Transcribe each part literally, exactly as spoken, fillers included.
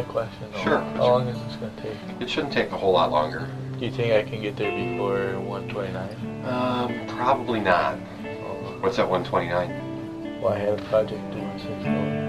a question? Sure. How long is this going to take? It shouldn't take a whole lot longer. Do you think I can get there before one twenty-nine? Um, probably not. What's at one twenty-nine? Well, I have a project due in six months.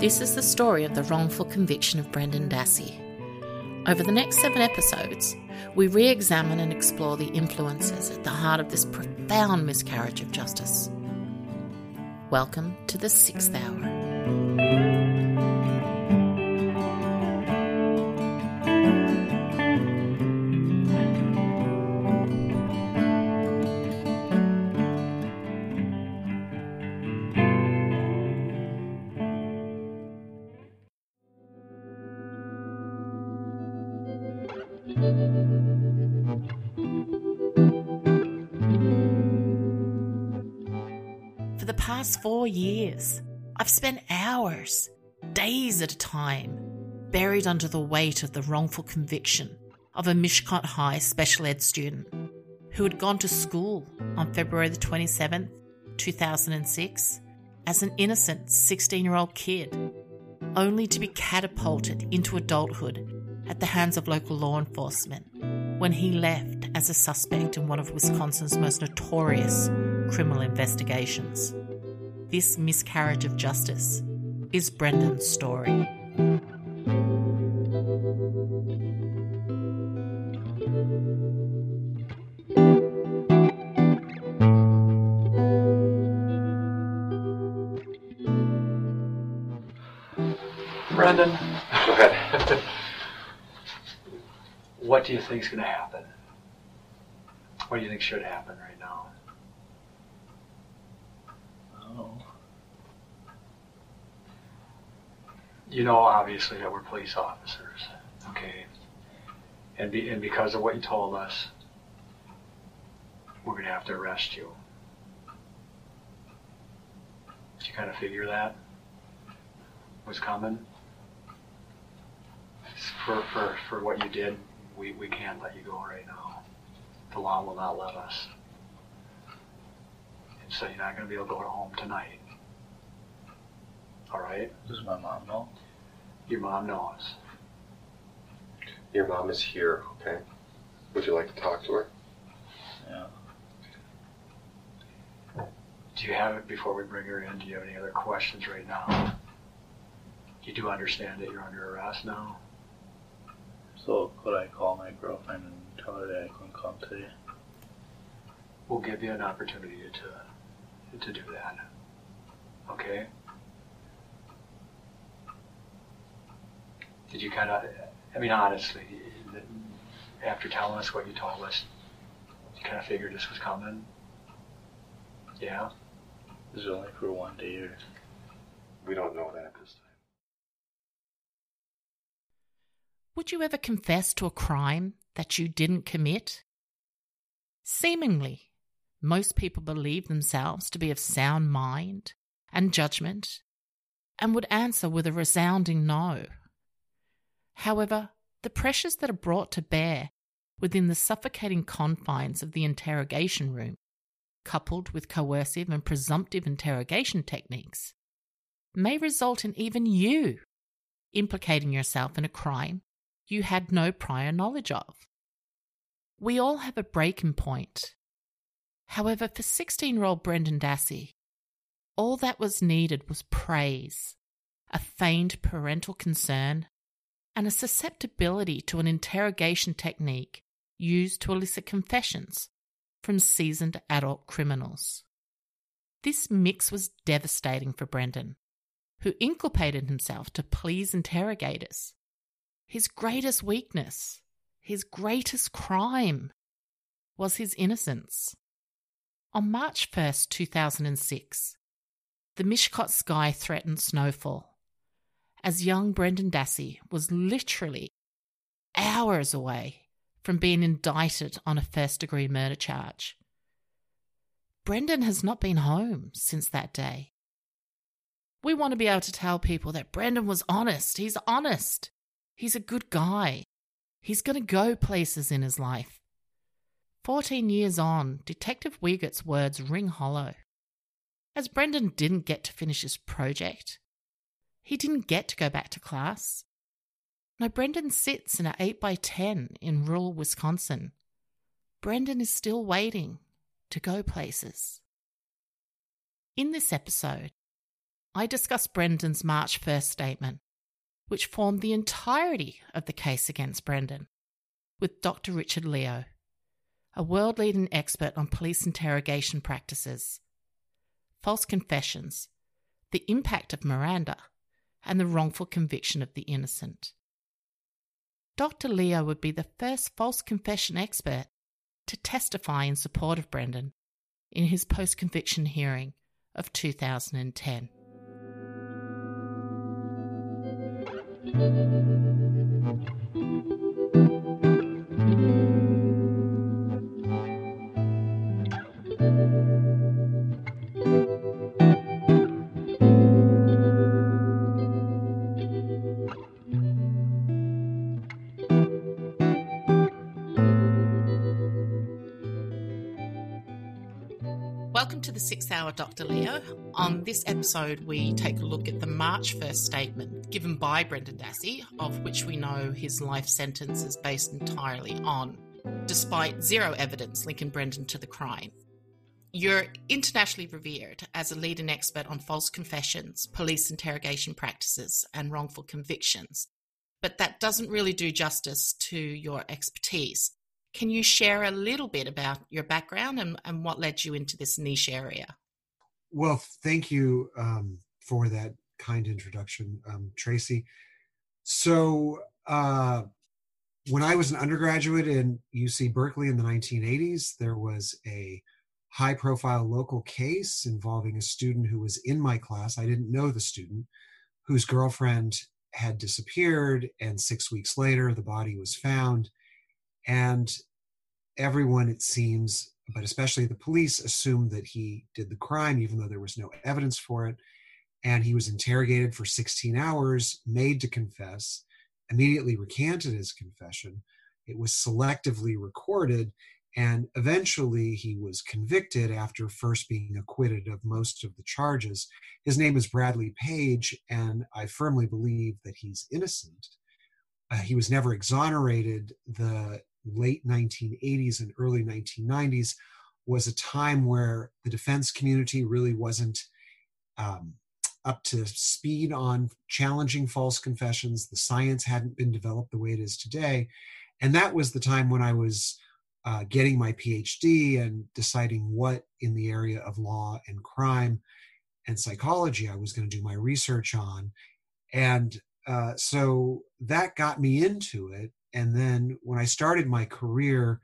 This is the story of the wrongful conviction of Brendan Dassey. Over the next seven episodes, we re-examine and explore the influences at the heart of this profound miscarriage of justice. Welcome to The Sixth Hour. Four years. I've spent hours, days at a time, buried under the weight of the wrongful conviction of a Mishicot High special ed student who had gone to school on February the twenty-seventh, two thousand six, as an innocent sixteen-year-old kid, only to be catapulted into adulthood at the hands of local law enforcement when he left as a suspect in one of Wisconsin's most notorious criminal investigations. This miscarriage of justice is Brendan's story. Brendan, go ahead. What do you think is going to happen? What do you think should happen right now? You know, obviously, that we're police officers, okay? And be, and because of what you told us, we're going to have to arrest you. Did you kind of figure that was coming? For, for, for what you did, we, we can't let you go right now. The law will not let us. And so you're not going to be able to go home tonight. All right? Does my mom know? Your mom knows. Your mom is here, okay? Would you like to talk to her? Yeah. Do you have it before we bring her in? Do you have any other questions right now? You do understand that you're under arrest now? So could I call my girlfriend and tell her that I couldn't come today? We'll give you an opportunity to, to do that, okay? Did you kind of, I mean, honestly, after telling us what you told us, you kind of figured this was coming? Yeah? This is only for one day or... We don't know that at this time. Would you ever confess to a crime that you didn't commit? Seemingly, most people believe themselves to be of sound mind and judgment and would answer with a resounding no. However, the pressures that are brought to bear within the suffocating confines of the interrogation room, coupled with coercive and presumptive interrogation techniques, may result in even you implicating yourself in a crime you had no prior knowledge of. We all have a breaking point. However, for sixteen-year-old Brendan Dassey, all that was needed was praise, a feigned parental concern, and a susceptibility to an interrogation technique used to elicit confessions from seasoned adult criminals. This mix was devastating for Brendan, who inculpated himself to please interrogators. His greatest weakness, his greatest crime, was his innocence. On March first, two thousand six, the Mishicot sky threatened snowfall, as young Brendan Dassey was literally hours away from being indicted on a first-degree murder charge. Brendan has not been home since that day. We want to be able to tell people that Brendan was honest. He's honest. He's a good guy. He's going to go places in his life. Fourteen years on, Detective Wiegert's words ring hollow. As Brendan didn't get to finish his project, he didn't get to go back to class. Now Brendan sits in an eight by ten in rural Wisconsin. Brendan is still waiting to go places. In this episode, I discuss Brendan's March first statement, which formed the entirety of the case against Brendan, with Doctor Richard Leo, a world-leading expert on police interrogation practices, false confessions, the impact of Miranda, and the wrongful conviction of the innocent. Doctor Leo would be the first false confession expert to testify in support of Brendan in his post-conviction hearing of two thousand ten. Welcome to The Sixth Hour, Doctor Leo. On this episode, we take a look at the March first statement given by Brendan Dassey, of which we know his life sentence is based entirely on, despite zero evidence linking Brendan to the crime. You're internationally revered as a leading expert on false confessions, police interrogation practices, and wrongful convictions, but that doesn't really do justice to your expertise. Can you share a little bit about your background and, and what led you into this niche area? Well, thank you um, for that kind introduction, um, Tracy. So uh, when I was an undergraduate in U C Berkeley in the nineteen eighties, there was a high-profile local case involving a student who was in my class. I didn't know the student, whose girlfriend had disappeared, and six weeks later, the body was found. And everyone, it seems, but especially the police, assumed that he did the crime, even though there was no evidence for it. And he was interrogated for sixteen hours, made to confess, immediately recanted his confession. It was selectively recorded, and eventually he was convicted after first being acquitted of most of the charges. His name is Bradley Page, and I firmly believe that he's innocent. Uh, he was never exonerated. The late nineteen eighties and early nineteen nineties was a time where the defense community really wasn't um, up to speed on challenging false confessions. The science hadn't been developed the way it is today. And that was the time when I was uh, getting my PhD and deciding what in the area of law and crime and psychology I was going to do my research on. And Uh, so that got me into it. And then when I started my career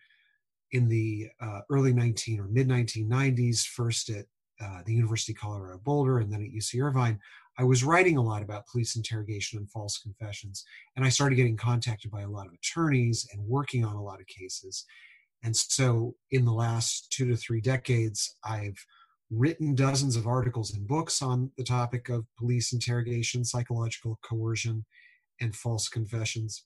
in the uh, early nineteen or mid nineteen nineties, first at uh, the University of Colorado Boulder and then at U C Irvine, I was writing a lot about police interrogation and false confessions. And I started getting contacted by a lot of attorneys and working on a lot of cases. And so in the last two to three decades, I've written dozens of articles and books on the topic of police interrogation, psychological coercion, and false confessions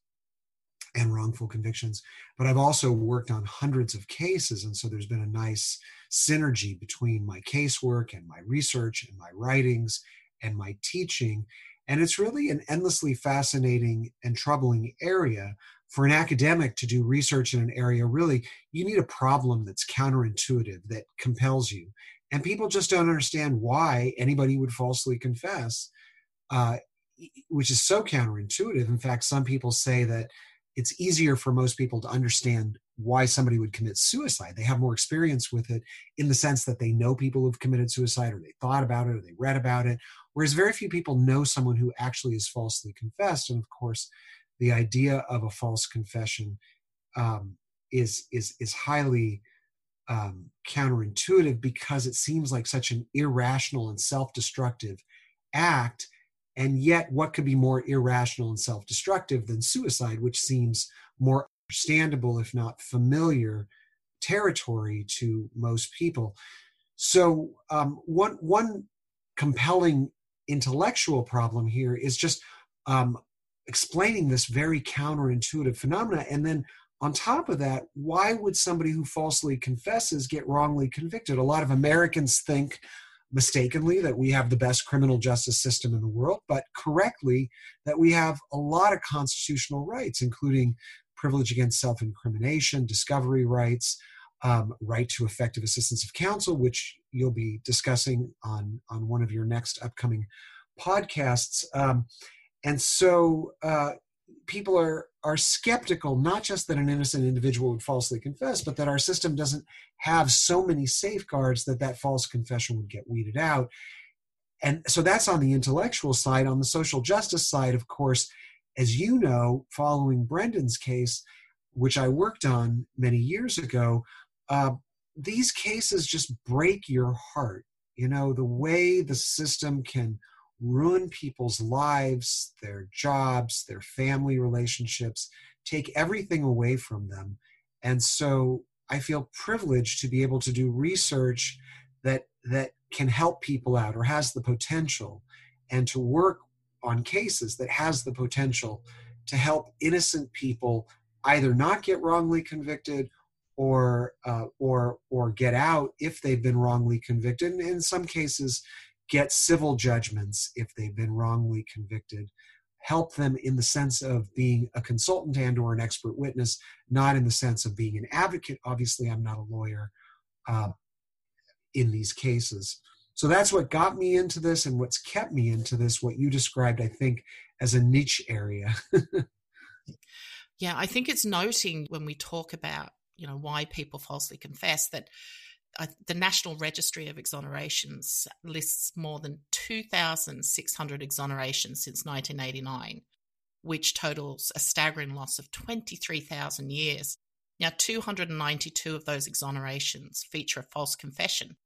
and wrongful convictions. But I've also worked on hundreds of cases, and so there's been a nice synergy between my casework and my research and my writings and my teaching. And it's really an endlessly fascinating and troubling area. For an academic to do research in an area, really, you need a problem that's counterintuitive, that compels you. And people just don't understand why anybody would falsely confess, uh, which is so counterintuitive. In fact, some people say that it's easier for most people to understand why somebody would commit suicide. They have more experience with it in the sense that they know people who've committed suicide, or they thought about it, or they read about it, whereas very few people know someone who actually is falsely confessed. And of course, the idea of a false confession um, is, is, is highly Um, counterintuitive, because it seems like such an irrational and self-destructive act. And yet, what could be more irrational and self-destructive than suicide, which seems more understandable, if not familiar, territory to most people. So um, one, one compelling intellectual problem here is just um, explaining this very counterintuitive phenomena. And then on top of that, why would somebody who falsely confesses get wrongly convicted? A lot of Americans think mistakenly that we have the best criminal justice system in the world, but correctly that we have a lot of constitutional rights, including privilege against self-incrimination, discovery rights, um, right to effective assistance of counsel, which you'll be discussing on, on one of your next upcoming podcasts. Um, and so uh, people are, are skeptical, not just that an innocent individual would falsely confess, but that our system doesn't have so many safeguards that that false confession would get weeded out. And so that's on the intellectual side. On the social justice side, of course, as you know, following Brendan's case, which I worked on many years ago, uh, these cases just break your heart. You know, the way the system can ruin people's lives, their jobs, their family relationships, take everything away from them. And so I feel privileged to be able to do research that, that can help people out or has the potential, and to work on cases that has the potential to help innocent people either not get wrongly convicted or uh, or or get out if they've been wrongly convicted, and in some cases get civil judgments if they've been wrongly convicted, help them in the sense of being a consultant and or an expert witness, not in the sense of being an advocate. Obviously, I'm not a lawyer uh, in these cases. So that's what got me into this and what's kept me into this, what you described, I think, as a niche area. Yeah, I think it's noting when we talk about, you know, why people falsely confess that uh, the National Registry of Exonerations lists more than two thousand six hundred exonerations since nineteen eighty-nine, which totals a staggering loss of twenty-three thousand years. Now, two hundred ninety-two of those exonerations feature a false confession.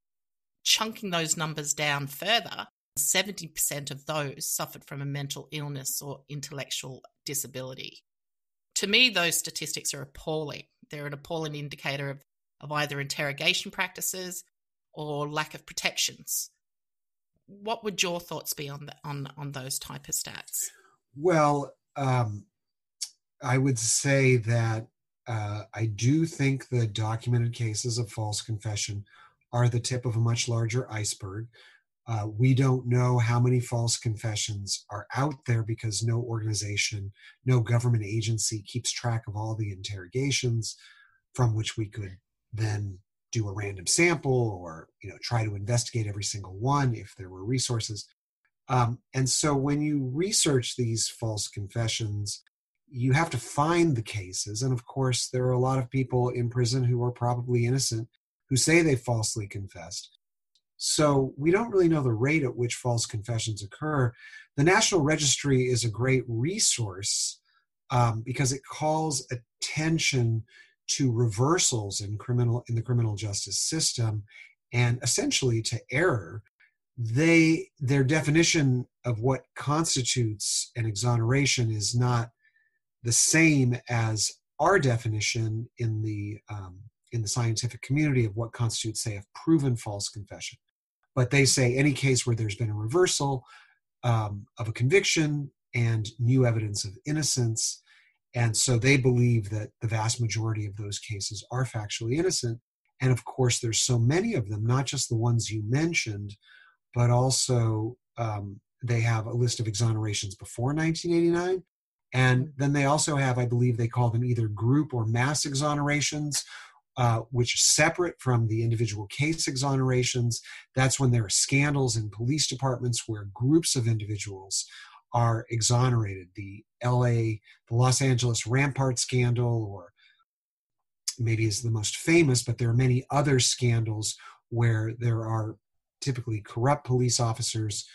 Chunking those numbers down further, seventy percent of those suffered from a mental illness or intellectual disability. To me, those statistics are appalling. They're an appalling indicator of, of either interrogation practices or lack of protections. What would your thoughts be on the, on, on those type of stats? Well, um, I would say that uh, I do think the documented cases of false confession are the tip of a much larger iceberg. Uh, we don't know how many false confessions are out there because no organization, no government agency keeps track of all the interrogations, from which we could then do a random sample or, you know, try to investigate every single one if there were resources. Um, and so when you research these false confessions, you have to find the cases. And of course, there are a lot of people in prison who are probably innocent who say they falsely confessed. So we don't really know the rate at which false confessions occur. The National Registry is a great resource um, because it calls attention to reversals in criminal in the criminal justice system and essentially to error. They their definition of what constitutes an exoneration is not the same as our definition in the um, in the scientific community of what constitutes, say, a proven false confession. But they say any case where there's been a reversal um, of a conviction and new evidence of innocence. And so they believe that the vast majority of those cases are factually innocent. And of course, there's so many of them, not just the ones you mentioned, but also um, they have a list of exonerations before nineteen eighty-nine. And then they also have, I believe they call them either group or mass exonerations, Uh, which is separate from the individual case exonerations. That's when there are scandals in police departments where groups of individuals are exonerated. The L A, the Los Angeles Rampart scandal, or maybe is the most famous, but there are many other scandals where there are typically corrupt police officers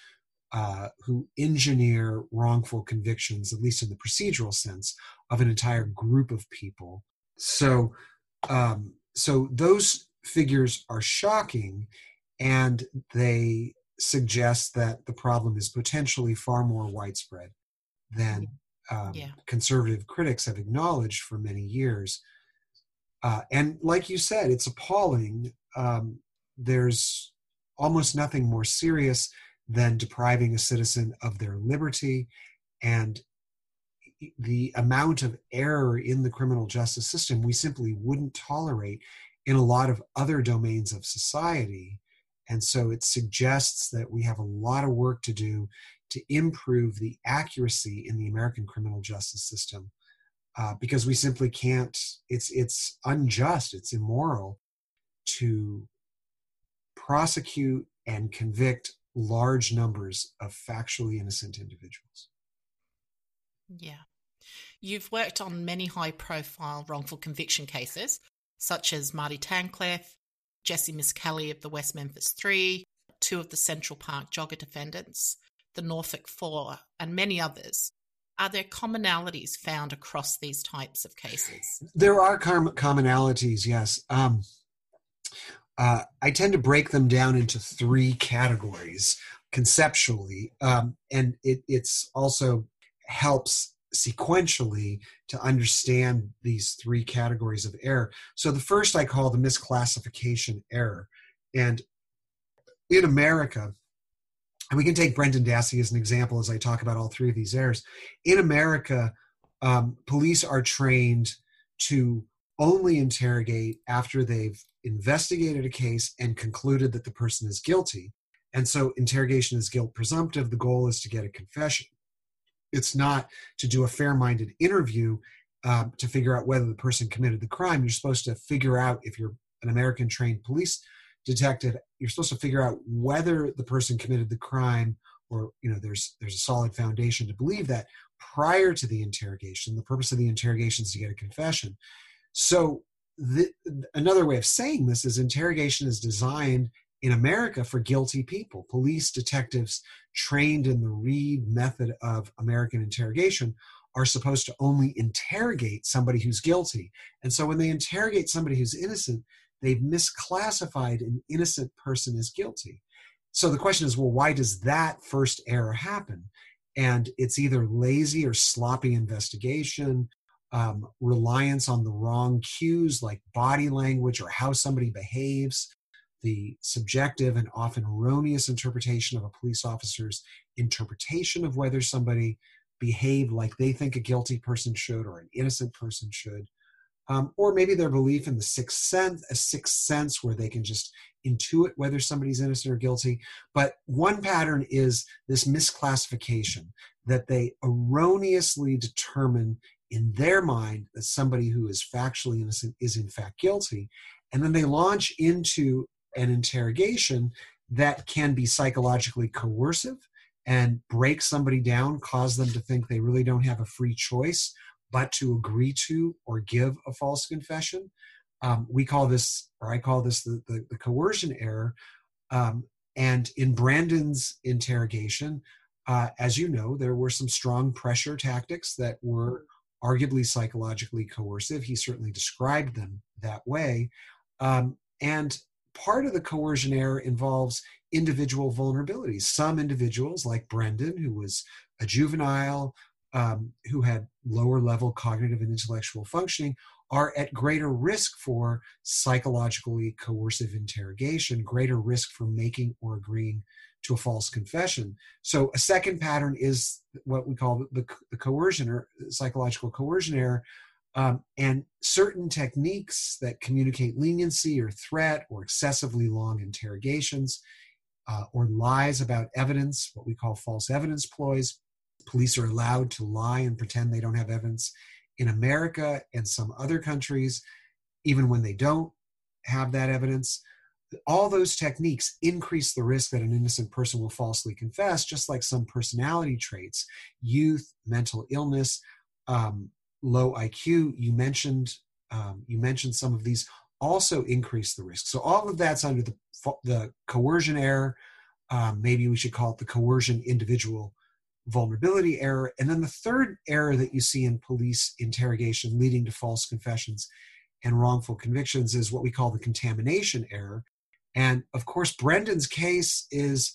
uh, who engineer wrongful convictions, at least in the procedural sense, of an entire group of people. So Um, so those figures are shocking, and they suggest that the problem is potentially far more widespread than um, yeah. conservative critics have acknowledged for many years. Uh, and like you said, it's appalling. Um, there's almost nothing more serious than depriving a citizen of their liberty and the amount of error in the criminal justice system we simply wouldn't tolerate in a lot of other domains of society. And so it suggests that we have a lot of work to do to improve the accuracy in the American criminal justice system, uh, because we simply can't, it's, it's unjust, it's immoral to prosecute and convict large numbers of factually innocent individuals. Yeah. You've worked on many high-profile wrongful conviction cases, such as Marty Tancliffe, Jesse Miscali of the West Memphis Three, two of the Central Park jogger defendants, the Norfolk Four, and many others. Are there commonalities found across these types of cases? There are com- commonalities, yes. Um, uh, I tend to break them down into three categories conceptually, um, and it it's also helps sequentially to understand these three categories of error. So the first I call the misclassification error. And in America, and we can take Brendan Dassey as an example as I talk about all three of these errors. In America, um, police are trained to only interrogate after they've investigated a case and concluded that the person is guilty. And so interrogation is guilt presumptive. The goal is to get a confession. It's not to do a fair-minded interview uh, to figure out whether the person committed the crime. You're supposed to figure out, if you're an American-trained police detective, you're supposed to figure out whether the person committed the crime, or you know, there's there's a solid foundation to believe that prior to the interrogation. The purpose of the interrogation is to get a confession. So the, another way of saying this is interrogation is designed in America for guilty people. Police detectives trained in the Reid method of American interrogation are supposed to only interrogate somebody who's guilty. And so when they interrogate somebody who's innocent, they've misclassified an innocent person as guilty. So the question is, well, why does that first error happen? And it's either lazy or sloppy investigation, um, reliance on the wrong cues like body language or how somebody behaves, the subjective and often erroneous interpretation of a police officer's interpretation of whether somebody behaved like they think a guilty person should or an innocent person should, um, or maybe their belief in the sixth sense, a sixth sense where they can just intuit whether somebody's innocent or guilty. But one pattern is this misclassification, that they erroneously determine in their mind that somebody who is factually innocent is in fact guilty, and then they launch into an interrogation that can be psychologically coercive and break somebody down, cause them to think they really don't have a free choice but to agree to or give a false confession. Um, we call this, or I call this the, the, the coercion error. Um, and in Brandon's interrogation, uh, as you know, there were some strong pressure tactics that were arguably psychologically coercive. He certainly described them that way. Um, and Part of the coercion error involves individual vulnerabilities. Some individuals, like Brendan, who was a juvenile, um, who had lower level cognitive and intellectual functioning, are at greater risk for psychologically coercive interrogation, greater risk for making or agreeing to a false confession. So a second pattern is what we call the, the coercion or psychological coercion error. Um, and certain techniques that communicate leniency or threat or excessively long interrogations uh, or lies about evidence, what we call false evidence ploys. Police are allowed to lie and pretend they don't have evidence in America and some other countries, even when they don't have that evidence. All those techniques increase the risk that an innocent person will falsely confess, just like some personality traits, youth, mental illness, um, low I Q, you mentioned um, you mentioned some of these also increase the risk. So all of that's under the, the coercion error. Um, maybe we should call it the coercion individual vulnerability error. And then the third error that you see in police interrogation leading to false confessions and wrongful convictions is what we call the contamination error. And of course, Brendan's case is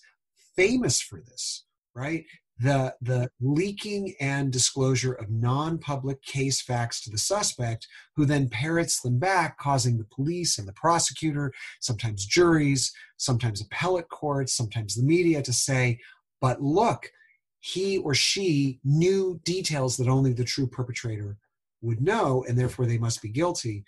famous for this, right? The, the leaking and disclosure of non-public case facts to the suspect, who then parrots them back, causing the police and the prosecutor, sometimes juries, sometimes appellate courts, sometimes the media to say, but look, he or she knew details that only the true perpetrator would know, and therefore they must be guilty.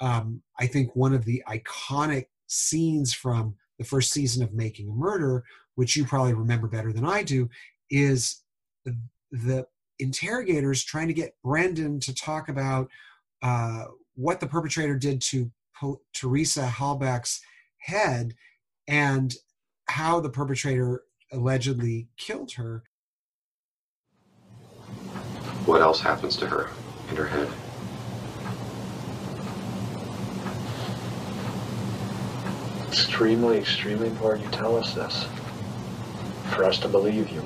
Um, I think one of the iconic scenes from the first season of Making a Murderer, which you probably remember better than I do, is the, the interrogators trying to get Brendan to talk about uh, what the perpetrator did to po- Teresa Halbach's head and how the perpetrator allegedly killed her. What else happens to her in her head? Extremely, extremely important you tell us this, for us to believe you.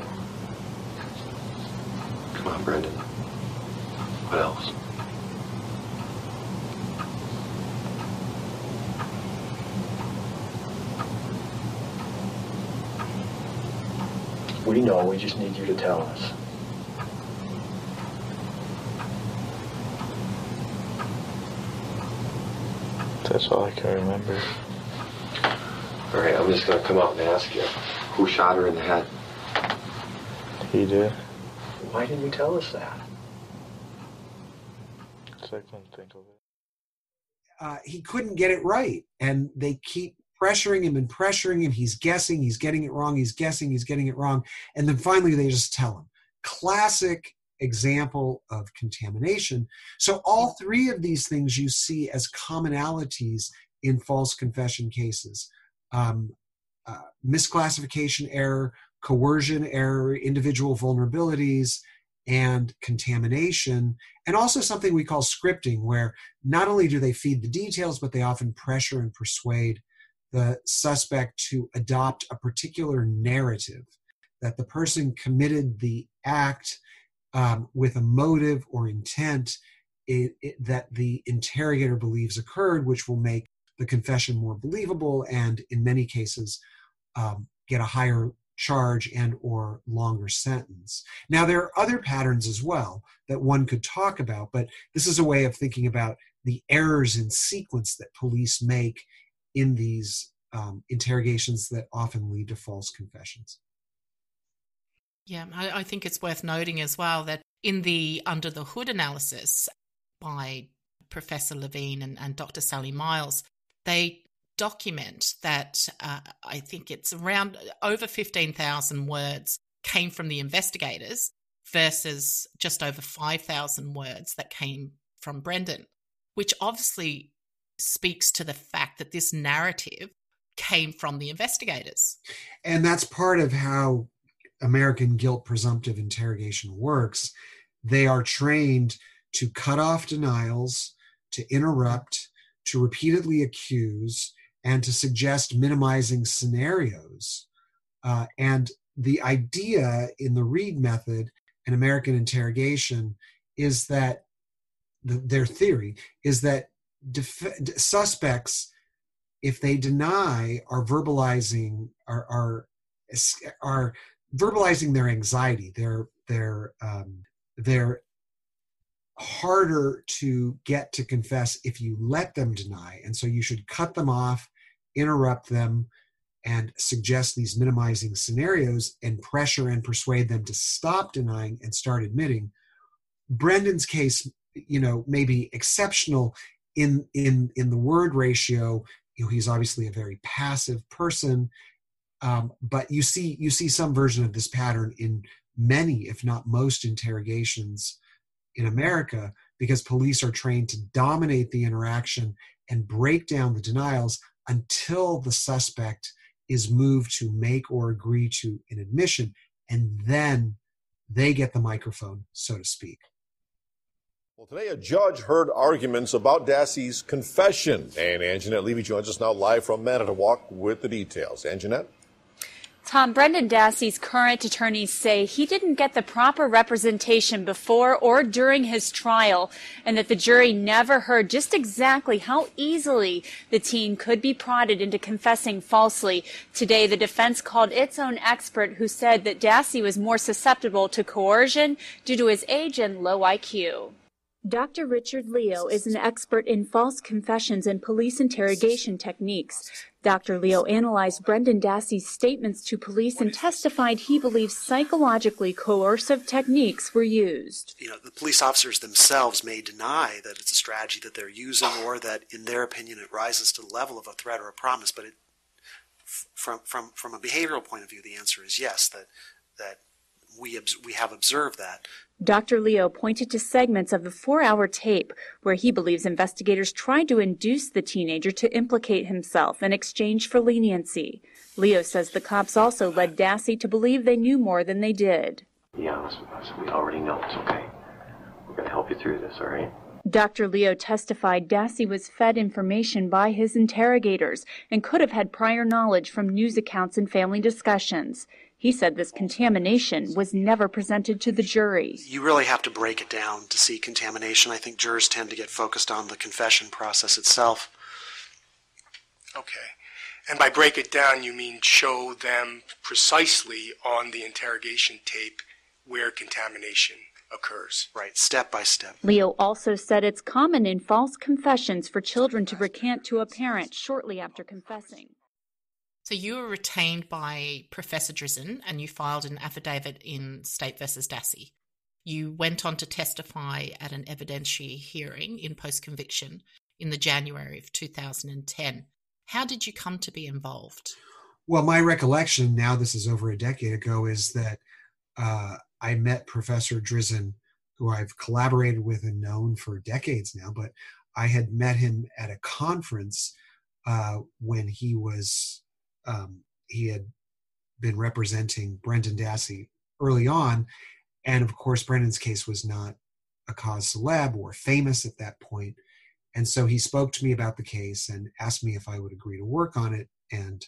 Come on, Brendan. What else? We know, we just need you to tell us. That's all I can remember. All right, I'm just going to come out and ask you, who shot her in the head? He did. Why didn't you tell us that? Because I couldn't think of it. Uh, he couldn't get it right, and they keep pressuring him and pressuring him. He's guessing, he's getting it wrong, he's guessing, he's getting it wrong, and then finally they just tell him. Classic example of contamination. So all three of these things you see as commonalities in false confession cases. Um, uh, misclassification error, coercion error, individual vulnerabilities, and contamination, and also something we call scripting, where not only do they feed the details, but they often pressure and persuade the suspect to adopt a particular narrative, that the person committed the act um, with a motive or intent it, it, that the interrogator believes occurred, which will make the confession more believable and, in many cases, um, get a higher charge and or longer sentence. Now, there are other patterns as well that one could talk about, but this is a way of thinking about the errors in sequence that police make in these um, interrogations that often lead to false confessions. Yeah, I, I think it's worth noting as well that in the under the hood analysis by Professor Levine and, and Doctor Sally Miles, they document that uh, I think it's around over fifteen thousand words came from the investigators versus just over five thousand words that came from Brendan, which obviously speaks to the fact that this narrative came from the investigators. And that's part of how American guilt presumptive interrogation works. They are trained to cut off denials, to interrupt, to repeatedly accuse, and to suggest minimizing scenarios. Uh, and the idea in the Reid method and American interrogation is that, the, their theory is that def- suspects, if they deny, are verbalizing are are, are verbalizing their anxiety, their their um, their harder to get to confess if you let them deny. And so you should cut them off, interrupt them, and suggest these minimizing scenarios and pressure and persuade them to stop denying and start admitting. Brendan's case, you know, may be exceptional in in in the word ratio. You know, he's obviously a very passive person, um, but you see you see some version of this pattern in many, if not most, interrogations in America, because police are trained to dominate the interaction and break down the denials until the suspect is moved to make or agree to an admission, and then they get the microphone, so to speak. Well, today a judge heard arguments about Dassey's confession, and Anjanette Levy joins us now live from Manitowoc with the details. Anjanette? Tom, Brendan Dassey's current attorneys say he didn't get the proper representation before or during his trial, and that the jury never heard just exactly how easily the teen could be prodded into confessing falsely. Today, the defense called its own expert who said that Dassey was more susceptible to coercion due to his age and low I Q. Doctor Richard Leo is an expert in false confessions and police interrogation techniques. Doctor Leo analyzed Brendan Dassey's statements to police and testified he believes psychologically coercive techniques were used. You know, the police officers themselves may deny that it's a strategy that they're using or that, in their opinion, it rises to the level of a threat or a promise. But it, from from from a behavioral point of view, the answer is yes. That that we we have observed that. Doctor Leo pointed to segments of the four-hour tape where he believes investigators tried to induce the teenager to implicate himself in exchange for leniency. Leo says the cops also led Dassey to believe they knew more than they did. Be honest with us. We already know. It's okay. We're going to help you through this, all right? Doctor Leo testified Dassey was fed information by his interrogators and could have had prior knowledge from news accounts and family discussions. He said this contamination was never presented to the jury. You really have to break it down to see contamination. I think jurors tend to get focused on the confession process itself. Okay. And by break it down, you mean show them precisely on the interrogation tape where contamination occurs. Right, step by step. Leo also said it's common in false confessions for children to recant to a parent shortly after confessing. So you were retained by Professor Drizin and you filed an affidavit in State versus Dassey. You went on to testify at an evidentiary hearing in post-conviction in the January of two thousand ten. How did you come to be involved? Well, my recollection, now this is over a decade ago, is that uh, I met Professor Drizin, who I've collaborated with and known for decades now, but I had met him at a conference uh, when he was... Um, he had been representing Brendan Dassey early on, and of course Brendan's case was not a cause celeb or famous at that point, and so he spoke to me about the case and asked me if I would agree to work on it, and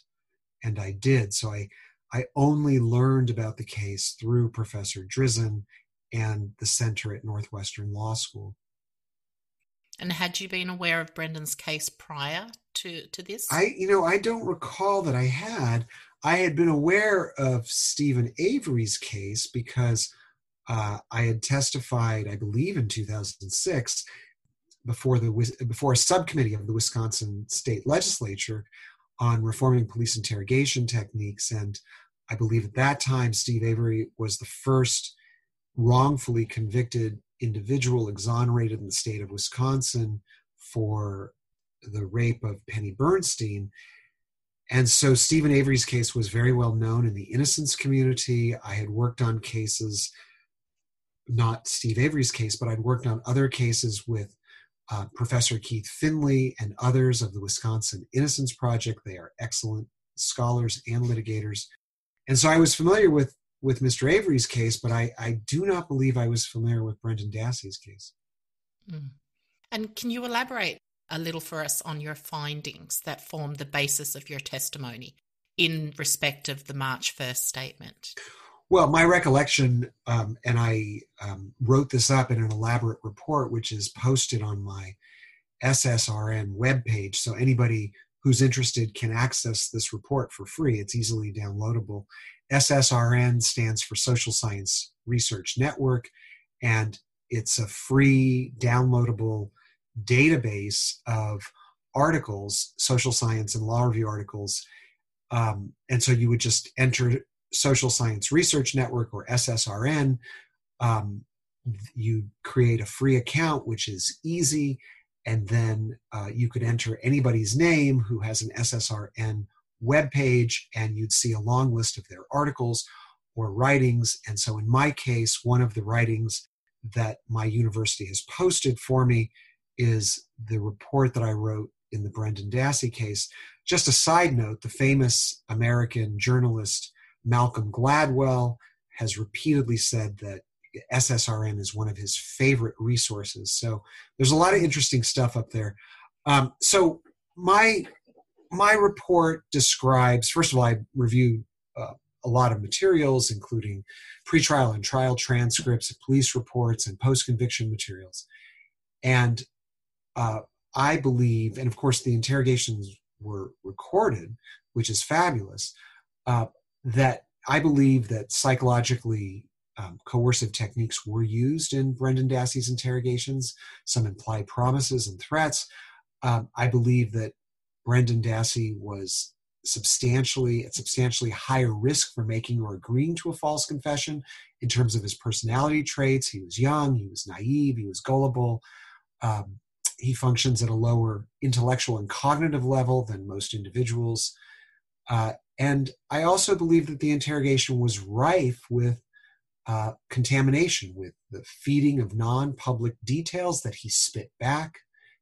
and I did. So I, I only learned about the case through Professor Drizin and the center at Northwestern Law School. And had you been aware of Brendan's case prior to, to this? I, you know, I don't recall that I had. I had been aware of Stephen Avery's case because uh, I had testified, I believe, in two thousand six before the before a subcommittee of the Wisconsin State Legislature on reforming police interrogation techniques. And I believe at that time, Steve Avery was the first wrongfully convicted individual exonerated in the state of Wisconsin for the rape of Penny Bernstein. And so Stephen Avery's case was very well known in the innocence community. I had worked on cases, not Steve Avery's case, but I'd worked on other cases with uh, Professor Keith Finley and others of the Wisconsin Innocence Project. They are excellent scholars and litigators. And so I was familiar with with Mister Avery's case, but I, I do not believe I was familiar with Brendan Dassey's case. Mm. And can you elaborate a little for us on your findings that formed the basis of your testimony in respect of the March first statement? Well, my recollection, um, and I um, wrote this up in an elaborate report, which is posted on my S S R N webpage, so anybody who's interested can access this report for free. It's easily downloadable. S S R N stands for Social Science Research Network, and it's a free downloadable database of articles, social science and law review articles. Um, and so you would just enter Social Science Research Network or S S R N. Um, you create a free account, which is easy, and then uh, you could enter anybody's name who has an S S R N webpage, and you'd see a long list of their articles or writings. And so in my case, one of the writings that my university has posted for me is the report that I wrote in the Brendan Dassey case. Just a side note, the famous American journalist Malcolm Gladwell has repeatedly said that S S R N is one of his favorite resources. So there's a lot of interesting stuff up there. Um, so my My report describes, first of all, I reviewed uh, a lot of materials, including pretrial and trial transcripts, police reports, and post-conviction materials. And uh, I believe, and of course the interrogations were recorded, which is fabulous, uh, that I believe that psychologically Um, coercive techniques were used in Brendan Dassey's interrogations. Some implied promises and threats. Um, I believe that Brendan Dassey was substantially at substantially higher risk for making or agreeing to a false confession in terms of his personality traits. He was young, he was naive, he was gullible. Um, he functions at a lower intellectual and cognitive level than most individuals. Uh, and I also believe that the interrogation was rife with uh, contamination, with the feeding of non-public details that he spit back.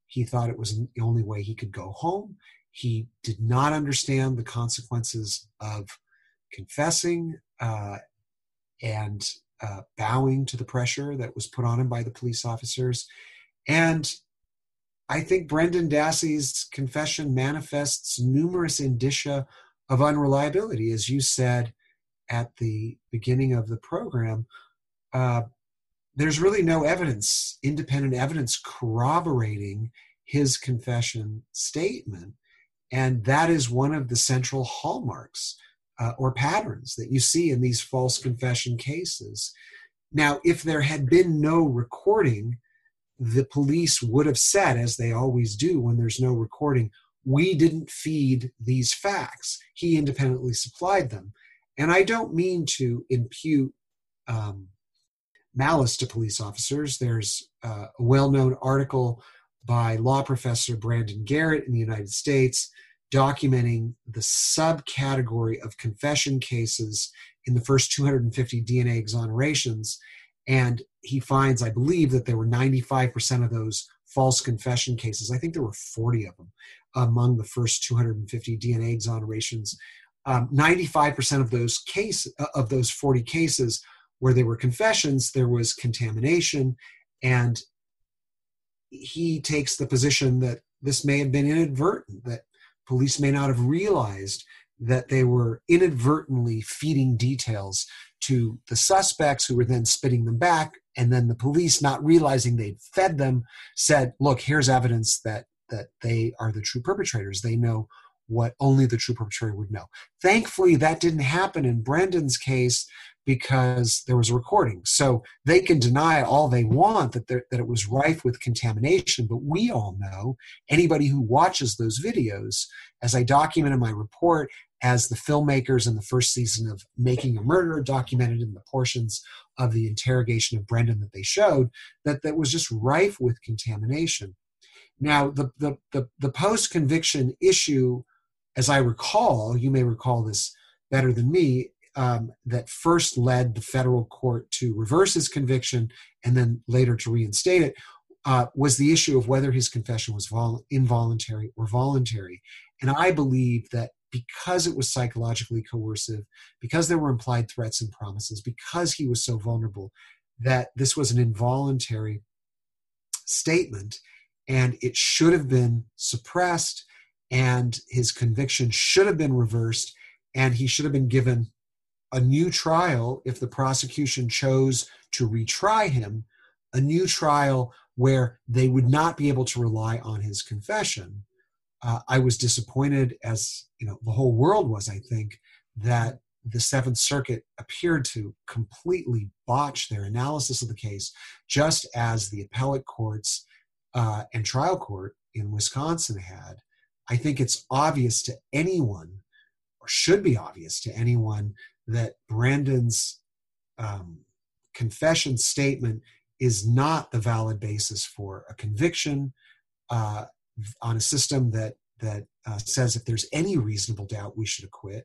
He thought it was the only way he could go home. He did not understand the consequences of confessing uh, and uh, bowing to the pressure that was put on him by the police officers. And I think Brendan Dassey's confession manifests numerous indicia of unreliability. As you said at the beginning of the program, uh, there's really no evidence, independent evidence, corroborating his confession statement. And that is one of the central hallmarks uh, or patterns that you see in these false confession cases. Now, if there had been no recording, the police would have said, as they always do when there's no recording, we didn't feed these facts. He independently supplied them. And I don't mean to impute um, malice to police officers. There's uh, a well-known article by law professor Brandon Garrett in the United States, documenting the subcategory of confession cases in the first two hundred fifty D N A exonerations. And he finds, I believe, that there were ninety-five percent of those false confession cases. I think there were forty of them among the first two hundred fifty D N A exonerations. Um, ninety-five percent of those cases, of those forty cases where there were confessions, there was contamination. And he takes the position that this may have been inadvertent, that police may not have realized that they were inadvertently feeding details to the suspects, who were then spitting them back. And then the police, not realizing they'd fed them, said, look, here's evidence that that they are the true perpetrators. They know what only the true perpetrator would know. Thankfully, that didn't happen in Brendan's case, because there was a recording. So they can deny all they want that, that it was rife with contamination, but we all know, anybody who watches those videos, as I document in my report, as the filmmakers in the first season of Making a Murderer documented in the portions of the interrogation of Brendan that they showed, that that was just rife with contamination. Now, the, the, the, the post-conviction issue, as I recall, you may recall this better than me, Um, that first led the federal court to reverse his conviction and then later to reinstate it, uh, was the issue of whether his confession was vol- involuntary or voluntary. And I believe that because it was psychologically coercive, because there were implied threats and promises, because he was so vulnerable, that this was an involuntary statement, and it should have been suppressed, and his conviction should have been reversed, and he should have been given a new trial, if the prosecution chose to retry him, a new trial where they would not be able to rely on his confession. Uh, I was disappointed, as you know, the whole world was, I think, that the Seventh Circuit appeared to completely botch their analysis of the case, just as the appellate courts uh, and trial court in Wisconsin had. I think it's obvious to anyone, or should be obvious to anyone, that Brendan's um, confession statement is not the valid basis for a conviction uh, on a system that that uh, says if there's any reasonable doubt, we should acquit,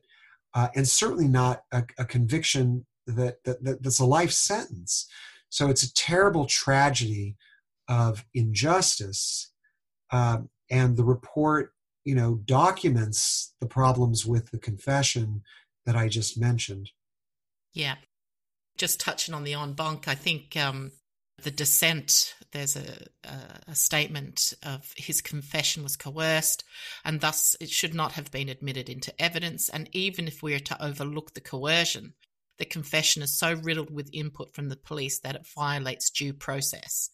uh, and certainly not a, a conviction that, that, that that's a life sentence. So it's a terrible tragedy of injustice, um, and the report, you know, documents the problems with the confession that I just mentioned. Yeah. Just touching on the en banc, I think um, the dissent, there's a, a, a statement of his confession was coerced, and thus it should not have been admitted into evidence. And even if we are to overlook the coercion, the confession is so riddled with input from the police that it violates due process.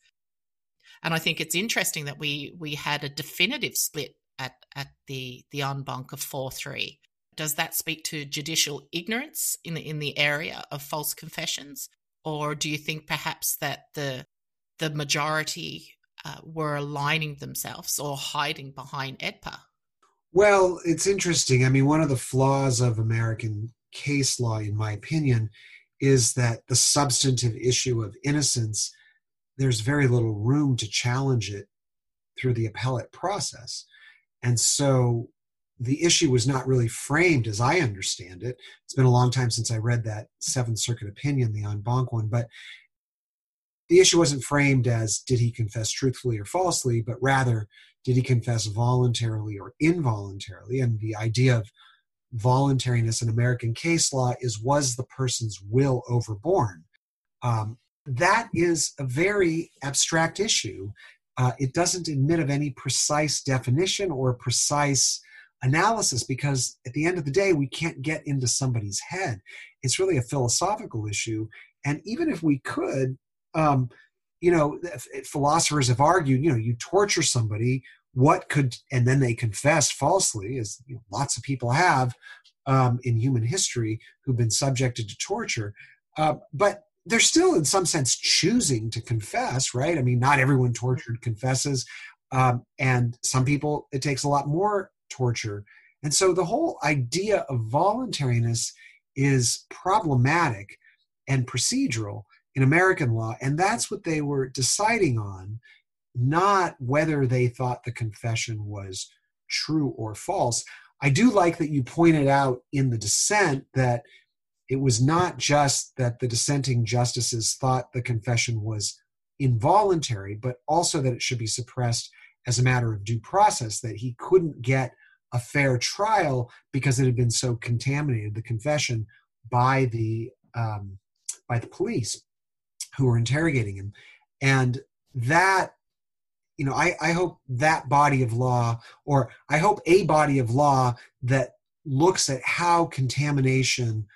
And I think it's interesting that we we had a definitive split at, at the, the en banc of four three. Does that speak to judicial ignorance in the, in the area of false confessions, Or do you think perhaps that the the majority uh, were aligning themselves or hiding behind E D P A? Well, it's interesting. I mean, one of the flaws of American case law, in my opinion, is that the substantive issue of innocence, there's very little room to challenge it through the appellate process. And so the issue was not really framed as I understand it. It's been a long time since I read that Seventh Circuit opinion, the en banc one, but the issue wasn't framed as did he confess truthfully or falsely, but rather did he confess voluntarily or involuntarily? And the idea of voluntariness in American case law is, was the person's will overborne? Um, that is a very abstract issue. Uh, it doesn't admit of any precise definition or precise analysis because at the end of the day, we can't get into somebody's head. It's really a philosophical issue. And even if we could, um, you know, philosophers have argued, you know, you torture somebody, what could, and then they confess falsely, as you know, lots of people have um, in human history who've been subjected to torture. Uh, but they're still, in some sense, choosing to confess, right? I mean, not everyone tortured confesses. Um, and some people, it takes a lot more torture. And so the whole idea of voluntariness is problematic and procedural in American law. And that's what they were deciding on, not whether they thought the confession was true or false. I do like that you pointed out in the dissent that it was not just that the dissenting justices thought the confession was involuntary, but also that it should be suppressed as a matter of due process, that he couldn't get a fair trial because it had been so contaminated, the confession, by the um, by the police who were interrogating him. And that, you know, I, I hope that body of law, or I hope a body of law that looks at how contamination,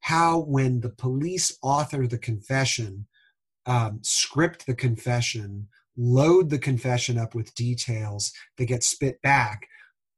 how when the police author the confession, um, script the confession, load the confession up with details that get spit back,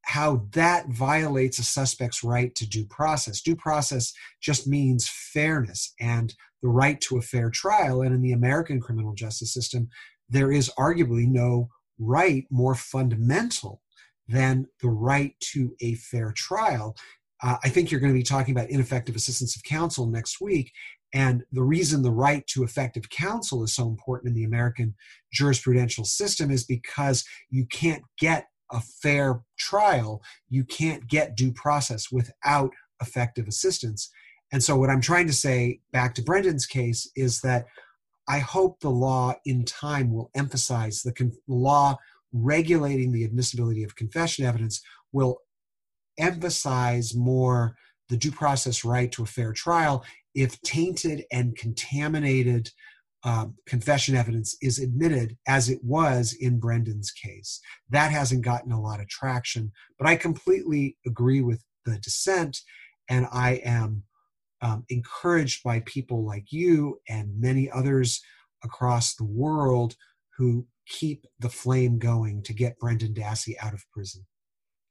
how that violates a suspect's right to due process. Due process just means fairness and the right to a fair trial. And in the American criminal justice system, there is arguably no right more fundamental than the right to a fair trial. Uh, I think you're going to be talking about ineffective assistance of counsel next week. And the reason the right to effective counsel is so important in the American jurisprudential system is because you can't get a fair trial, you can't get due process without effective assistance. And so what I'm trying to say back to Brendan's case is that I hope the law in time will emphasize the con- law regulating the admissibility of confession evidence will emphasize more the due process right to a fair trial if tainted and contaminated Um, confession evidence is admitted as it was in Brendan's case. That hasn't gotten a lot of traction, but I completely agree with the dissent, and I am um, encouraged by people like you and many others across the world who keep the flame going to get Brendan Dassey out of prison.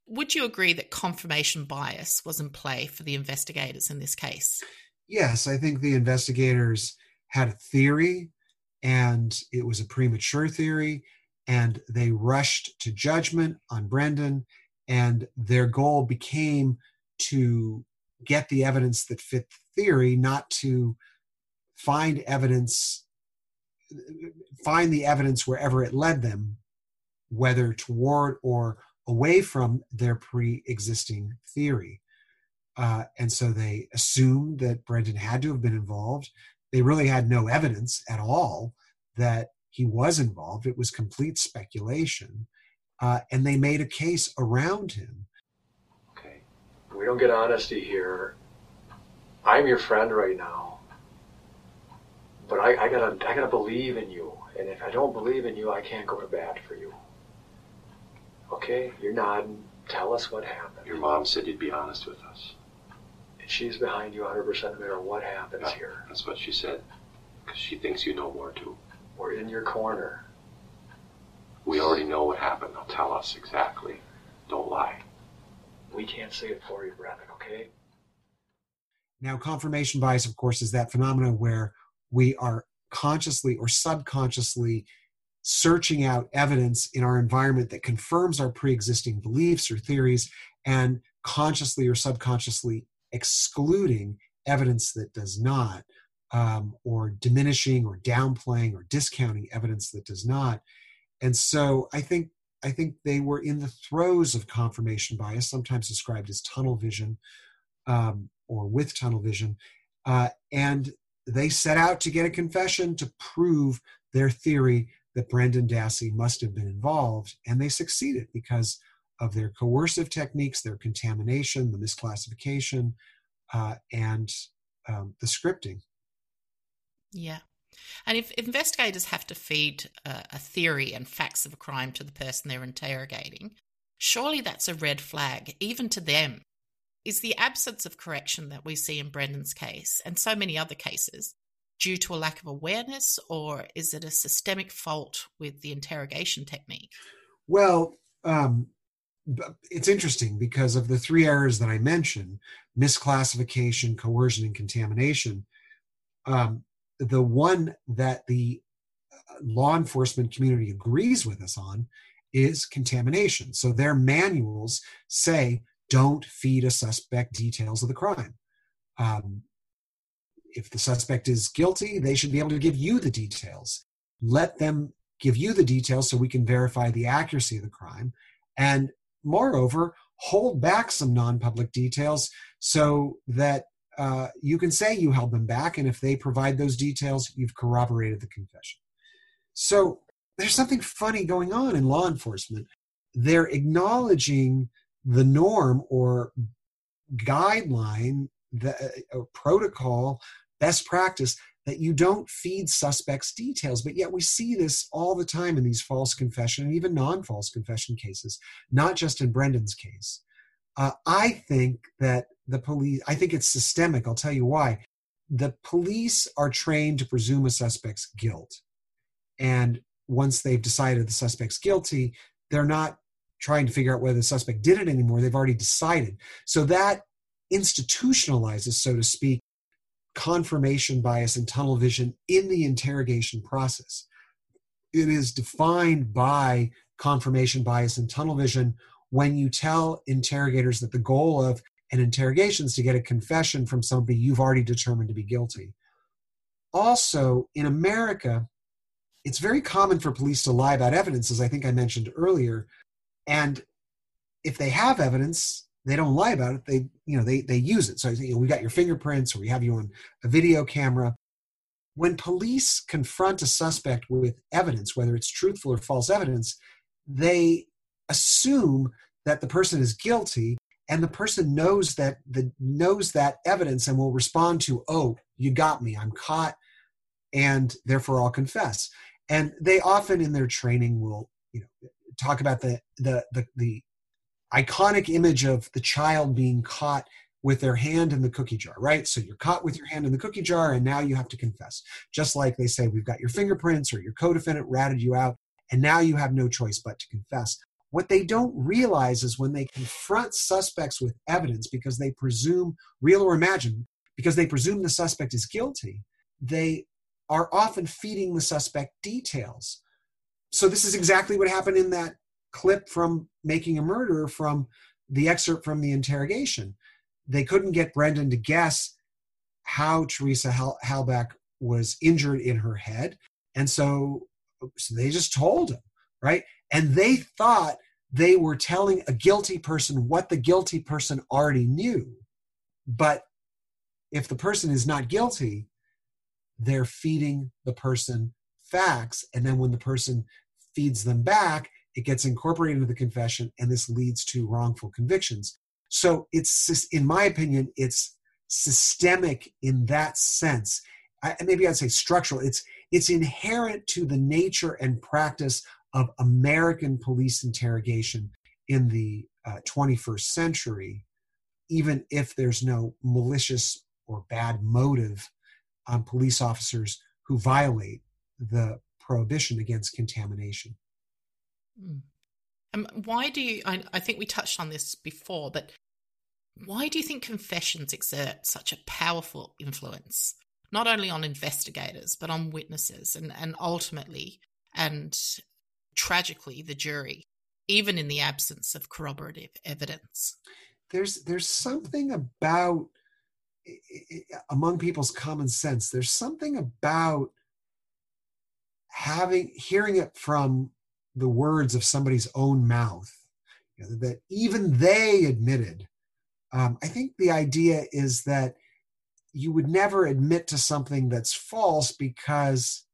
Would you agree that confirmation bias was in play for the investigators in this case? Yes, I think the investigators had a theory, and it was a premature theory, and they rushed to judgment on Brendan, and their goal became to get the evidence that fit the theory, not to find evidence, find the evidence wherever it led them, whether toward or away from their pre-existing theory. Uh, and so they assumed that Brendan had to have been involved. They really had no evidence at all that he was involved. It was complete speculation. Uh, and they made a case around him. Okay. If we don't get honesty here, I'm your friend right now. But I, I gotta I gotta believe in you. And if I don't believe in you, I can't go to bat for you. Okay? You're nodding. Tell us what happened. Your mom said you'd be honest with us. She's behind you one hundred percent no matter what happens yeah, here. That's what she said, because she thinks you know more, too. We're in your corner. We already know what happened. Now tell us exactly. Don't lie. We can't say it for you, Bradley, okay? Now, confirmation bias, of course, is that phenomenon where we are consciously or subconsciously searching out evidence in our environment that confirms our pre-existing beliefs or theories, and consciously or subconsciously excluding evidence that does not, um, or diminishing or downplaying or discounting evidence that does not. And so I think I think they were in the throes of confirmation bias, sometimes described as tunnel vision, um, or with tunnel vision. Uh, and they set out to get a confession to prove their theory that Brendan Dassey must have been involved. And they succeeded because of their coercive techniques, their contamination, the misclassification, uh, and um, the scripting. Yeah. And if investigators have to feed uh, a theory and facts of a crime to the person they're interrogating, surely that's a red flag, even to them. Is the absence of correction that we see in Brendan's case and so many other cases due to a lack of awareness, or is it a systemic fault with the interrogation technique? Well, um, it's interesting because of the three errors that I mentioned, misclassification, coercion, and contamination, um, the one that the law enforcement community agrees with us on is contamination. So their manuals say, don't feed a suspect details of the crime. Um, if the suspect is guilty, they should be able to give you the details. Let them give you the details so we can verify the accuracy of the crime. And moreover, hold back some non-public details so that Uh, you can say you held them back, and if they provide those details, you've corroborated the confession. So there's something funny going on in law enforcement. They're acknowledging the norm or guideline, the or protocol, best practice, that you don't feed suspects details. But yet we see this all the time in these false confession and even non-false confession cases, not just in Brendan's case. Uh, I think that the police, I think it's systemic. I'll tell you why. The police are trained to presume a suspect's guilt. And once they've decided the suspect's guilty, they're not trying to figure out whether the suspect did it anymore. They've already decided. So that institutionalizes, so to speak, confirmation bias and tunnel vision in the interrogation process. It is defined by confirmation bias and tunnel vision when you tell interrogators that the goal of an interrogation is to get a confession from somebody you've already determined to be guilty. Also, in America, it's very common for police to lie about evidence, as I think I mentioned earlier. And if they have evidence, they don't lie about it. They, you know, they they use it. So you know, we got your fingerprints, or we have you on a video camera. When police confront a suspect with evidence, whether it's truthful or false evidence, they assume that the person is guilty, and the person knows that the knows that evidence and will respond to, oh, you got me, I'm caught, and therefore I'll confess. And they often in their training will, you know, talk about the the the, the iconic image of the child being caught with their hand in the cookie jar, right? So you're caught with your hand in the cookie jar, and now you have to confess. Just like they say, we've got your fingerprints, or your co-defendant ratted you out, and now you have no choice but to confess. What they don't realize is when they confront suspects with evidence, because they presume, real or imagined, because they presume the suspect is guilty, they are often feeding the suspect details. So this is exactly what happened in that clip from Making a Murderer, from the excerpt from the interrogation. They couldn't get Brendan to guess how Teresa Hal- Halbach was injured in her head. And so, so they just told him, right? And they thought they were telling a guilty person what the guilty person already knew. But if the person is not guilty, they're feeding the person facts. And then when the person feeds them back, it gets incorporated into the confession, and this leads to wrongful convictions. So it's, in my opinion, it's systemic in that sense. I, maybe I'd say structural. It's, it's inherent to the nature and practice of American police interrogation in the uh, twenty-first century, even if there's no malicious or bad motive on police officers who violate the prohibition against contamination. Mm. Um, why do you, I, I think we touched on this before, but why do you think confessions exert such a powerful influence not only on investigators, but on witnesses and, and ultimately and tragically the jury, even in the absence of corroborative evidence. There's there's something about, among people's common sense, there's something about having, hearing it from the words of somebody's own mouth, you know, that even they admitted. Um, I think the idea is that you would never admit to something that's false because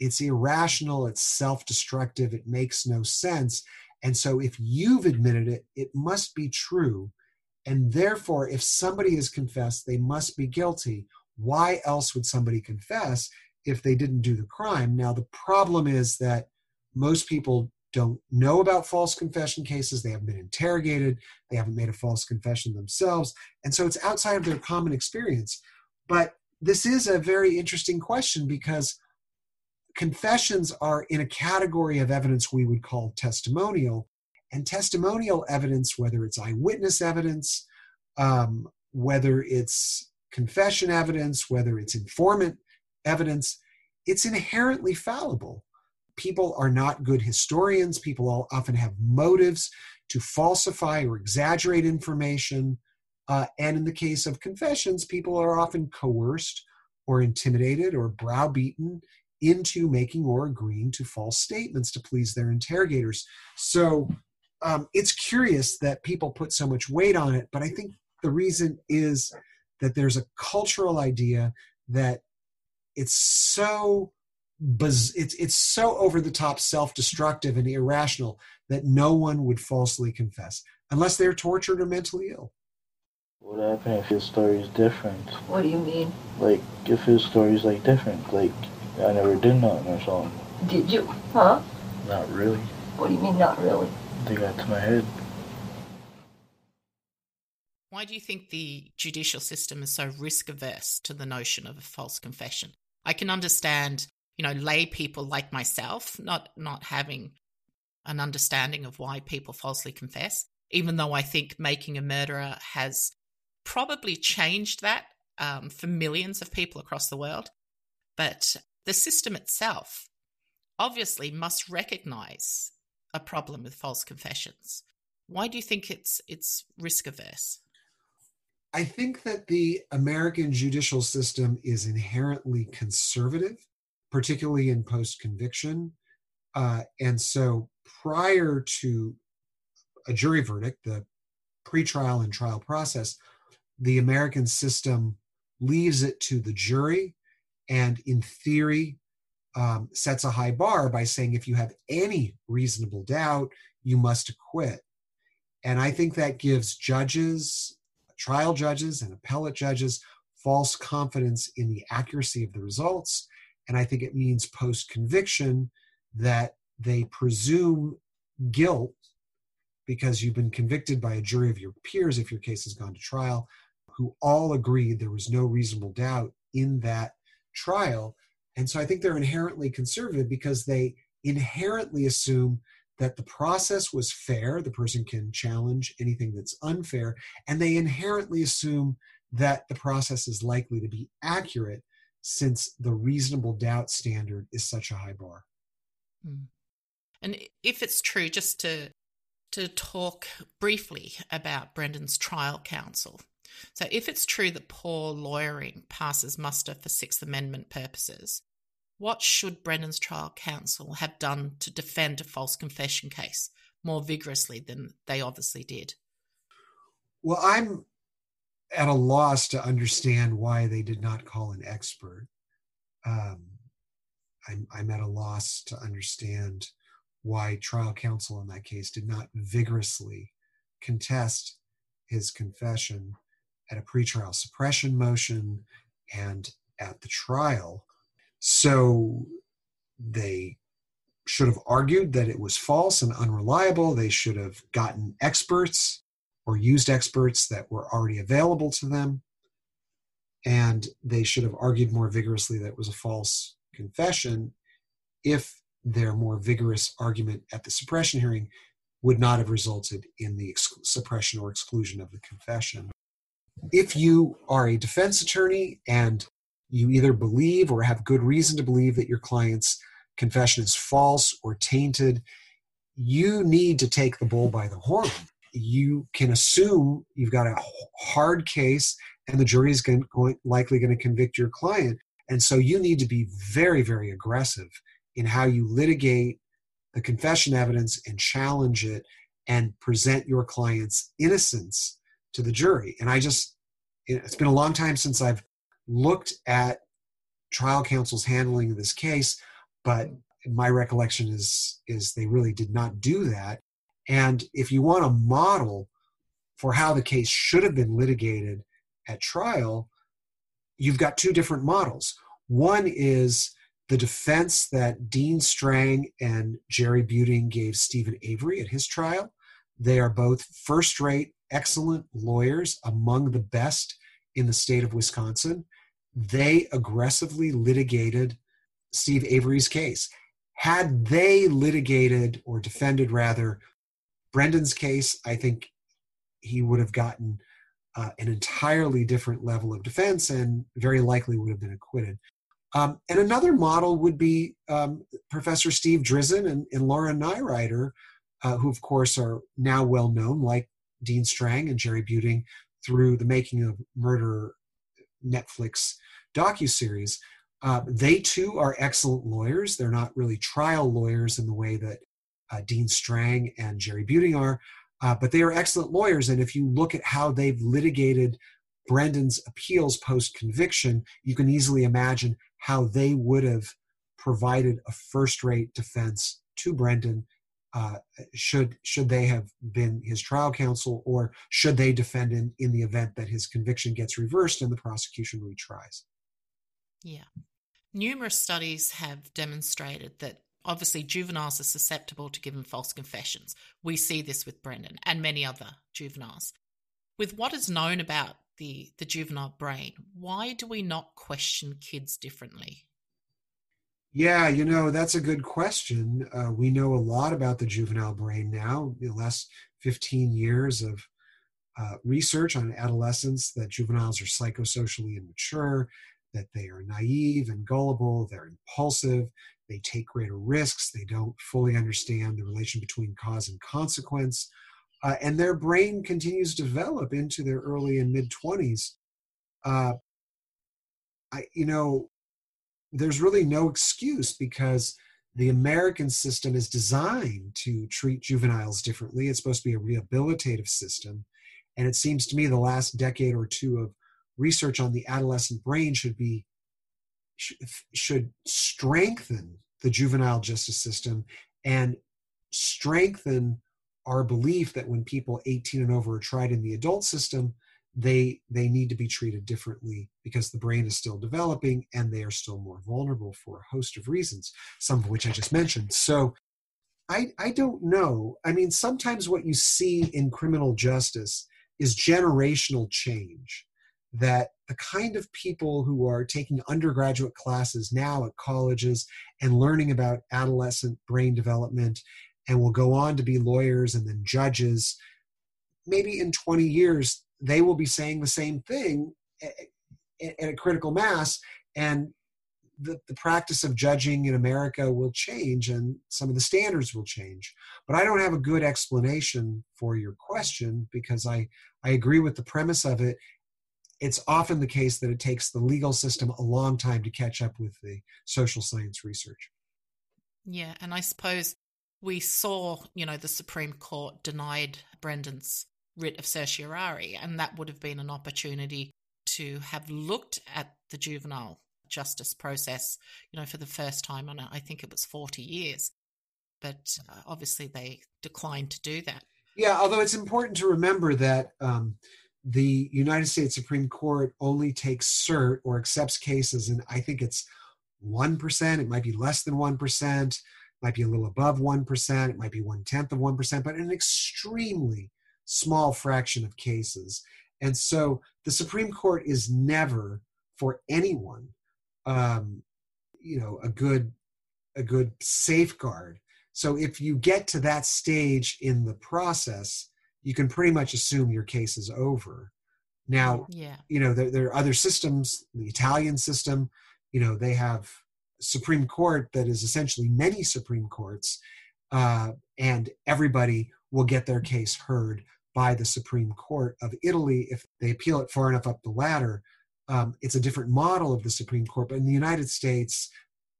it's irrational, it's self-destructive, it makes no sense. And so if you've admitted it, it must be true. And therefore, if somebody has confessed, they must be guilty. Why else would somebody confess if they didn't do the crime? Now, the problem is that most people don't know about false confession cases. They haven't been interrogated. They haven't made a false confession themselves. And so it's outside of their common experience. But this is a very interesting question because confessions are in a category of evidence we would call testimonial. And testimonial evidence, whether it's eyewitness evidence, um, whether it's confession evidence, whether it's informant evidence, it's inherently fallible. People are not good historians. People often have motives to falsify or exaggerate information. Uh, and in the case of confessions, people are often coerced or intimidated or browbeaten into making or agreeing to false statements to please their interrogators. So um, it's curious that people put so much weight on it, but I think the reason is that there's a cultural idea that it's so It's it's so over the top, self-destructive and irrational that no one would falsely confess unless they're tortured or mentally ill. What happened if his story is different? What do you mean? Like if his story is like different, like I never did nothing or something. Did you? Huh? Not really. What do you mean not really? They got to my head. Why do you think the judicial system is so risk averse to the notion of a false confession? I can understand, you know, lay people like myself not not having an understanding of why people falsely confess, even though I think Making a Murderer has probably changed that um, for millions of people across the world. But the system itself obviously must recognize a problem with false confessions. Why do you think it's it's risk averse? I think that the American judicial system is inherently conservative, particularly in post-conviction. Uh, and so prior to a jury verdict, the pretrial and trial process, the American system leaves it to the jury and in theory um, sets a high bar by saying if you have any reasonable doubt, you must acquit. And I think that gives judges, trial judges and appellate judges, false confidence in the accuracy of the results. And I think it means post-conviction that they presume guilt because you've been convicted by a jury of your peers, if your case has gone to trial, who all agreed there was no reasonable doubt in that trial. And so I think they're inherently conservative because they inherently assume that the process was fair, the person can challenge anything that's unfair, and they inherently assume that the process is likely to be accurate, since the reasonable doubt standard is such a high bar. And if it's true, just to to talk briefly about Brendan's trial counsel. So if it's true that poor lawyering passes muster for Sixth Amendment purposes, what should Brendan's trial counsel have done to defend a false confession case more vigorously than they obviously did? Well, I'm at a loss to understand why they did not call an expert. Um, I'm, I'm at a loss to understand why trial counsel in that case did not vigorously contest his confession at a pretrial suppression motion and at the trial. So they should have argued that it was false and unreliable. They should have gotten experts or used experts that were already available to them, and they should have argued more vigorously that it was a false confession if their more vigorous argument at the suppression hearing would not have resulted in the ex- suppression or exclusion of the confession. If you are a defense attorney and you either believe or have good reason to believe that your client's confession is false or tainted, you need to take the bull by the horn. You can assume you've got a hard case and the jury is going, going, likely going to convict your client. And so you need to be very, very aggressive in how you litigate the confession evidence and challenge it and present your client's innocence to the jury. And I just, it's been a long time since I've looked at trial counsel's handling of this case, but my recollection is, is they really did not do that. And if you want a model for how the case should have been litigated at trial, you've got two different models. One is the defense that Dean Strang and Jerry Buting gave Stephen Avery at his trial. They are both first-rate, excellent lawyers, among the best in the state of Wisconsin. They aggressively litigated Steve Avery's case. Had they litigated, or defended rather, Brendan's case, I think he would have gotten uh, an entirely different level of defense and very likely would have been acquitted. Um, and another model would be um, Professor Steve Drizin and, and Laura Nyrider, uh, who of course are now well known, like Dean Strang and Jerry Buting, through the Making a Murderer Netflix docuseries. Uh, they too are excellent lawyers. They're not really trial lawyers in the way that Uh, Dean Strang and Jerry Buting are, uh, but they are excellent lawyers. And if you look at how they've litigated Brendan's appeals post-conviction, you can easily imagine how they would have provided a first-rate defense to Brendan uh, should, should they have been his trial counsel, or should they defend him in the event that his conviction gets reversed and the prosecution retries. Yeah. Numerous studies have demonstrated that obviously, juveniles are susceptible to giving false confessions. We see this with Brendan and many other juveniles. With what is known about the, the juvenile brain, why do we not question kids differently? Yeah, you know, that's a good question. Uh, we know a lot about the juvenile brain now. The last fifteen years of uh, research on adolescence, that juveniles are psychosocially immature, that they are naive and gullible, they're impulsive, they take greater risks, they don't fully understand the relation between cause and consequence, uh, and their brain continues to develop into their early and mid-twenties. Uh, I, you know, there's really no excuse, because the American system is designed to treat juveniles differently. It's supposed to be a rehabilitative system, and it seems to me the last decade or two of research on the adolescent brain should be should strengthen the juvenile justice system and strengthen our belief that when people eighteen and over are tried in the adult system, they they need to be treated differently because the brain is still developing and they are still more vulnerable for a host of reasons, some of which I just mentioned. So I I don't know. I mean, sometimes what you see in criminal justice is generational change, that the kind of people who are taking undergraduate classes now at colleges and learning about adolescent brain development and will go on to be lawyers and then judges, maybe in twenty years, they will be saying the same thing at a critical mass, and the, the practice of judging in America will change and some of the standards will change. But I don't have a good explanation for your question, because I, I agree with the premise of it. It's often the case that it takes the legal system a long time to catch up with the social science research. Yeah, and I suppose we saw, you know, the Supreme Court denied Brendan's writ of certiorari, and that would have been an opportunity to have looked at the juvenile justice process, you know, for the first time in, I think it was forty years. But uh, obviously they declined to do that. Yeah, although it's important to remember that um, the United States Supreme Court only takes cert or accepts cases, and I think it's one percent, it might be less than one percent, it might be a little above one percent, it might be one-tenth of one percent, but an extremely small fraction of cases. And so the Supreme Court is never, for anyone, um, you know, a good, a good safeguard. So if you get to that stage in the process, you can pretty much assume your case is over. Now, yeah. you know, there, there are other systems, the Italian system, you know, they have Supreme Court that is essentially many Supreme Courts, uh, and everybody will get their case heard by the Supreme Court of Italy if they appeal it far enough up the ladder. Um, it's a different model of the Supreme Court, but in the United States,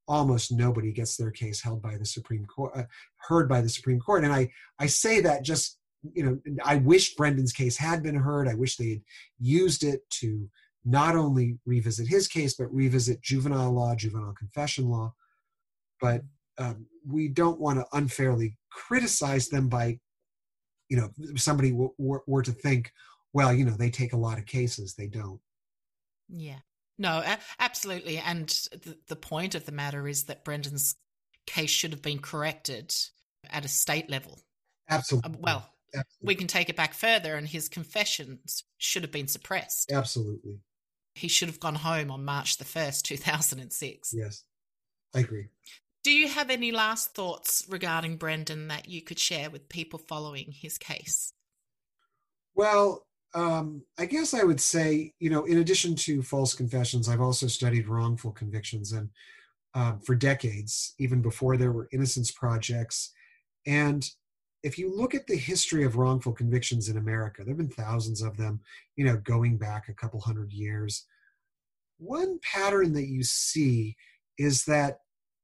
almost nobody gets their case held by the Supreme Court, uh, heard by the Supreme Court. And I, I say that just, you know, I wish Brendan's case had been heard. I wish they had used it to not only revisit his case, but revisit juvenile law, juvenile confession law. But um, we don't want to unfairly criticize them by, you know, somebody w- w- were to think, well, you know, they take a lot of cases. They don't. Yeah, no, a- absolutely. And th- the point of the matter is that Brendan's case should have been corrected at a state level. Absolutely. Um, well, Absolutely. We can take it back further, and his confessions should have been suppressed. Absolutely. He should have gone home on March the first, two thousand six. Yes, I agree. Do you have any last thoughts regarding Brendan that you could share with people following his case? Well, um, I guess I would say, you know, in addition to false confessions, I've also studied wrongful convictions, and um, for decades, even before there were innocence projects. And if you look at the history of wrongful convictions in America, there have been thousands of them, you know, going back a couple hundred years. One pattern that you see is that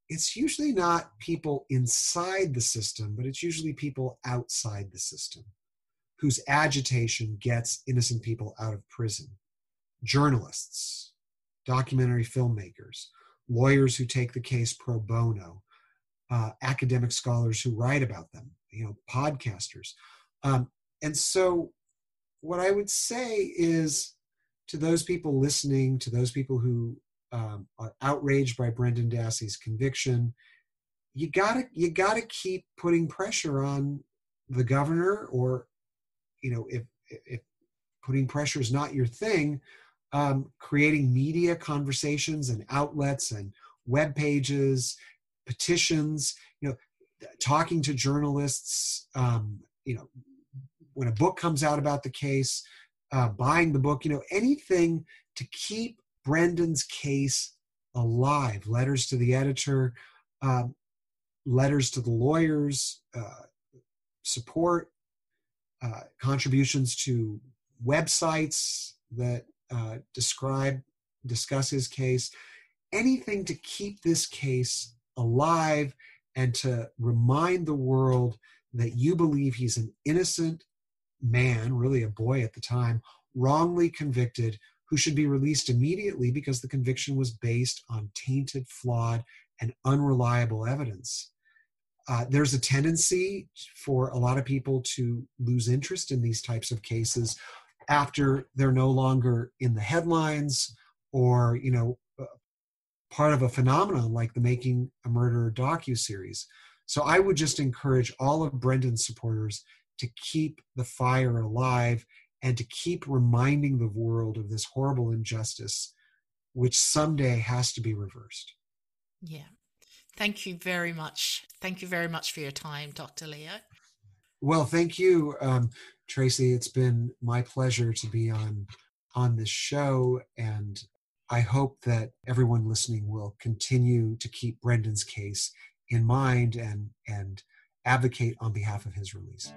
it's usually not people inside the system, but it's usually people outside the system whose agitation gets innocent people out of prison. Journalists, documentary filmmakers, lawyers who take the case pro bono, uh, academic scholars who write about them, you know, podcasters. Um, and so what I would say is to those people listening, to those people who um, are outraged by Brendan Dassey's conviction, you gotta, you gotta keep putting pressure on the governor, or, you know, if, if putting pressure is not your thing, um, creating media conversations and outlets and web pages, petitions, you know, talking to journalists, um, you know, when a book comes out about the case, uh, buying the book, you know, anything to keep Brendan's case alive. Letters to the editor, um, letters to the lawyers, uh, support, uh, contributions to websites that uh, describe, discuss his case, anything to keep this case alive, and to remind the world that you believe he's an innocent man, really a boy at the time, wrongly convicted, who should be released immediately because the conviction was based on tainted, flawed, and unreliable evidence. Uh, there's a tendency for a lot of people to lose interest in these types of cases after they're no longer in the headlines or, you know, part of a phenomenon like the Making a Murderer docuseries. So I would just encourage all of Brendan's supporters to keep the fire alive and to keep reminding the world of this horrible injustice, which someday has to be reversed. Yeah. Thank you very much. Thank you very much for your time, Doctor Leo. Well, thank you, um, Tracy. It's been my pleasure to be on, on this show, and I hope that everyone listening will continue to keep Brendan's case in mind and, and advocate on behalf of his release.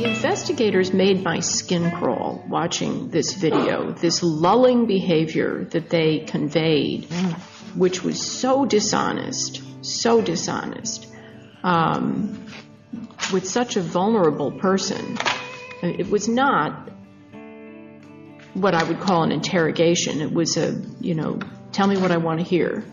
Investigators made my skin crawl watching this video, this lulling behavior that they conveyed, which was so dishonest, so dishonest, um, with such a vulnerable person. It was not what I would call an interrogation. It was a, you know, tell me what I want to hear.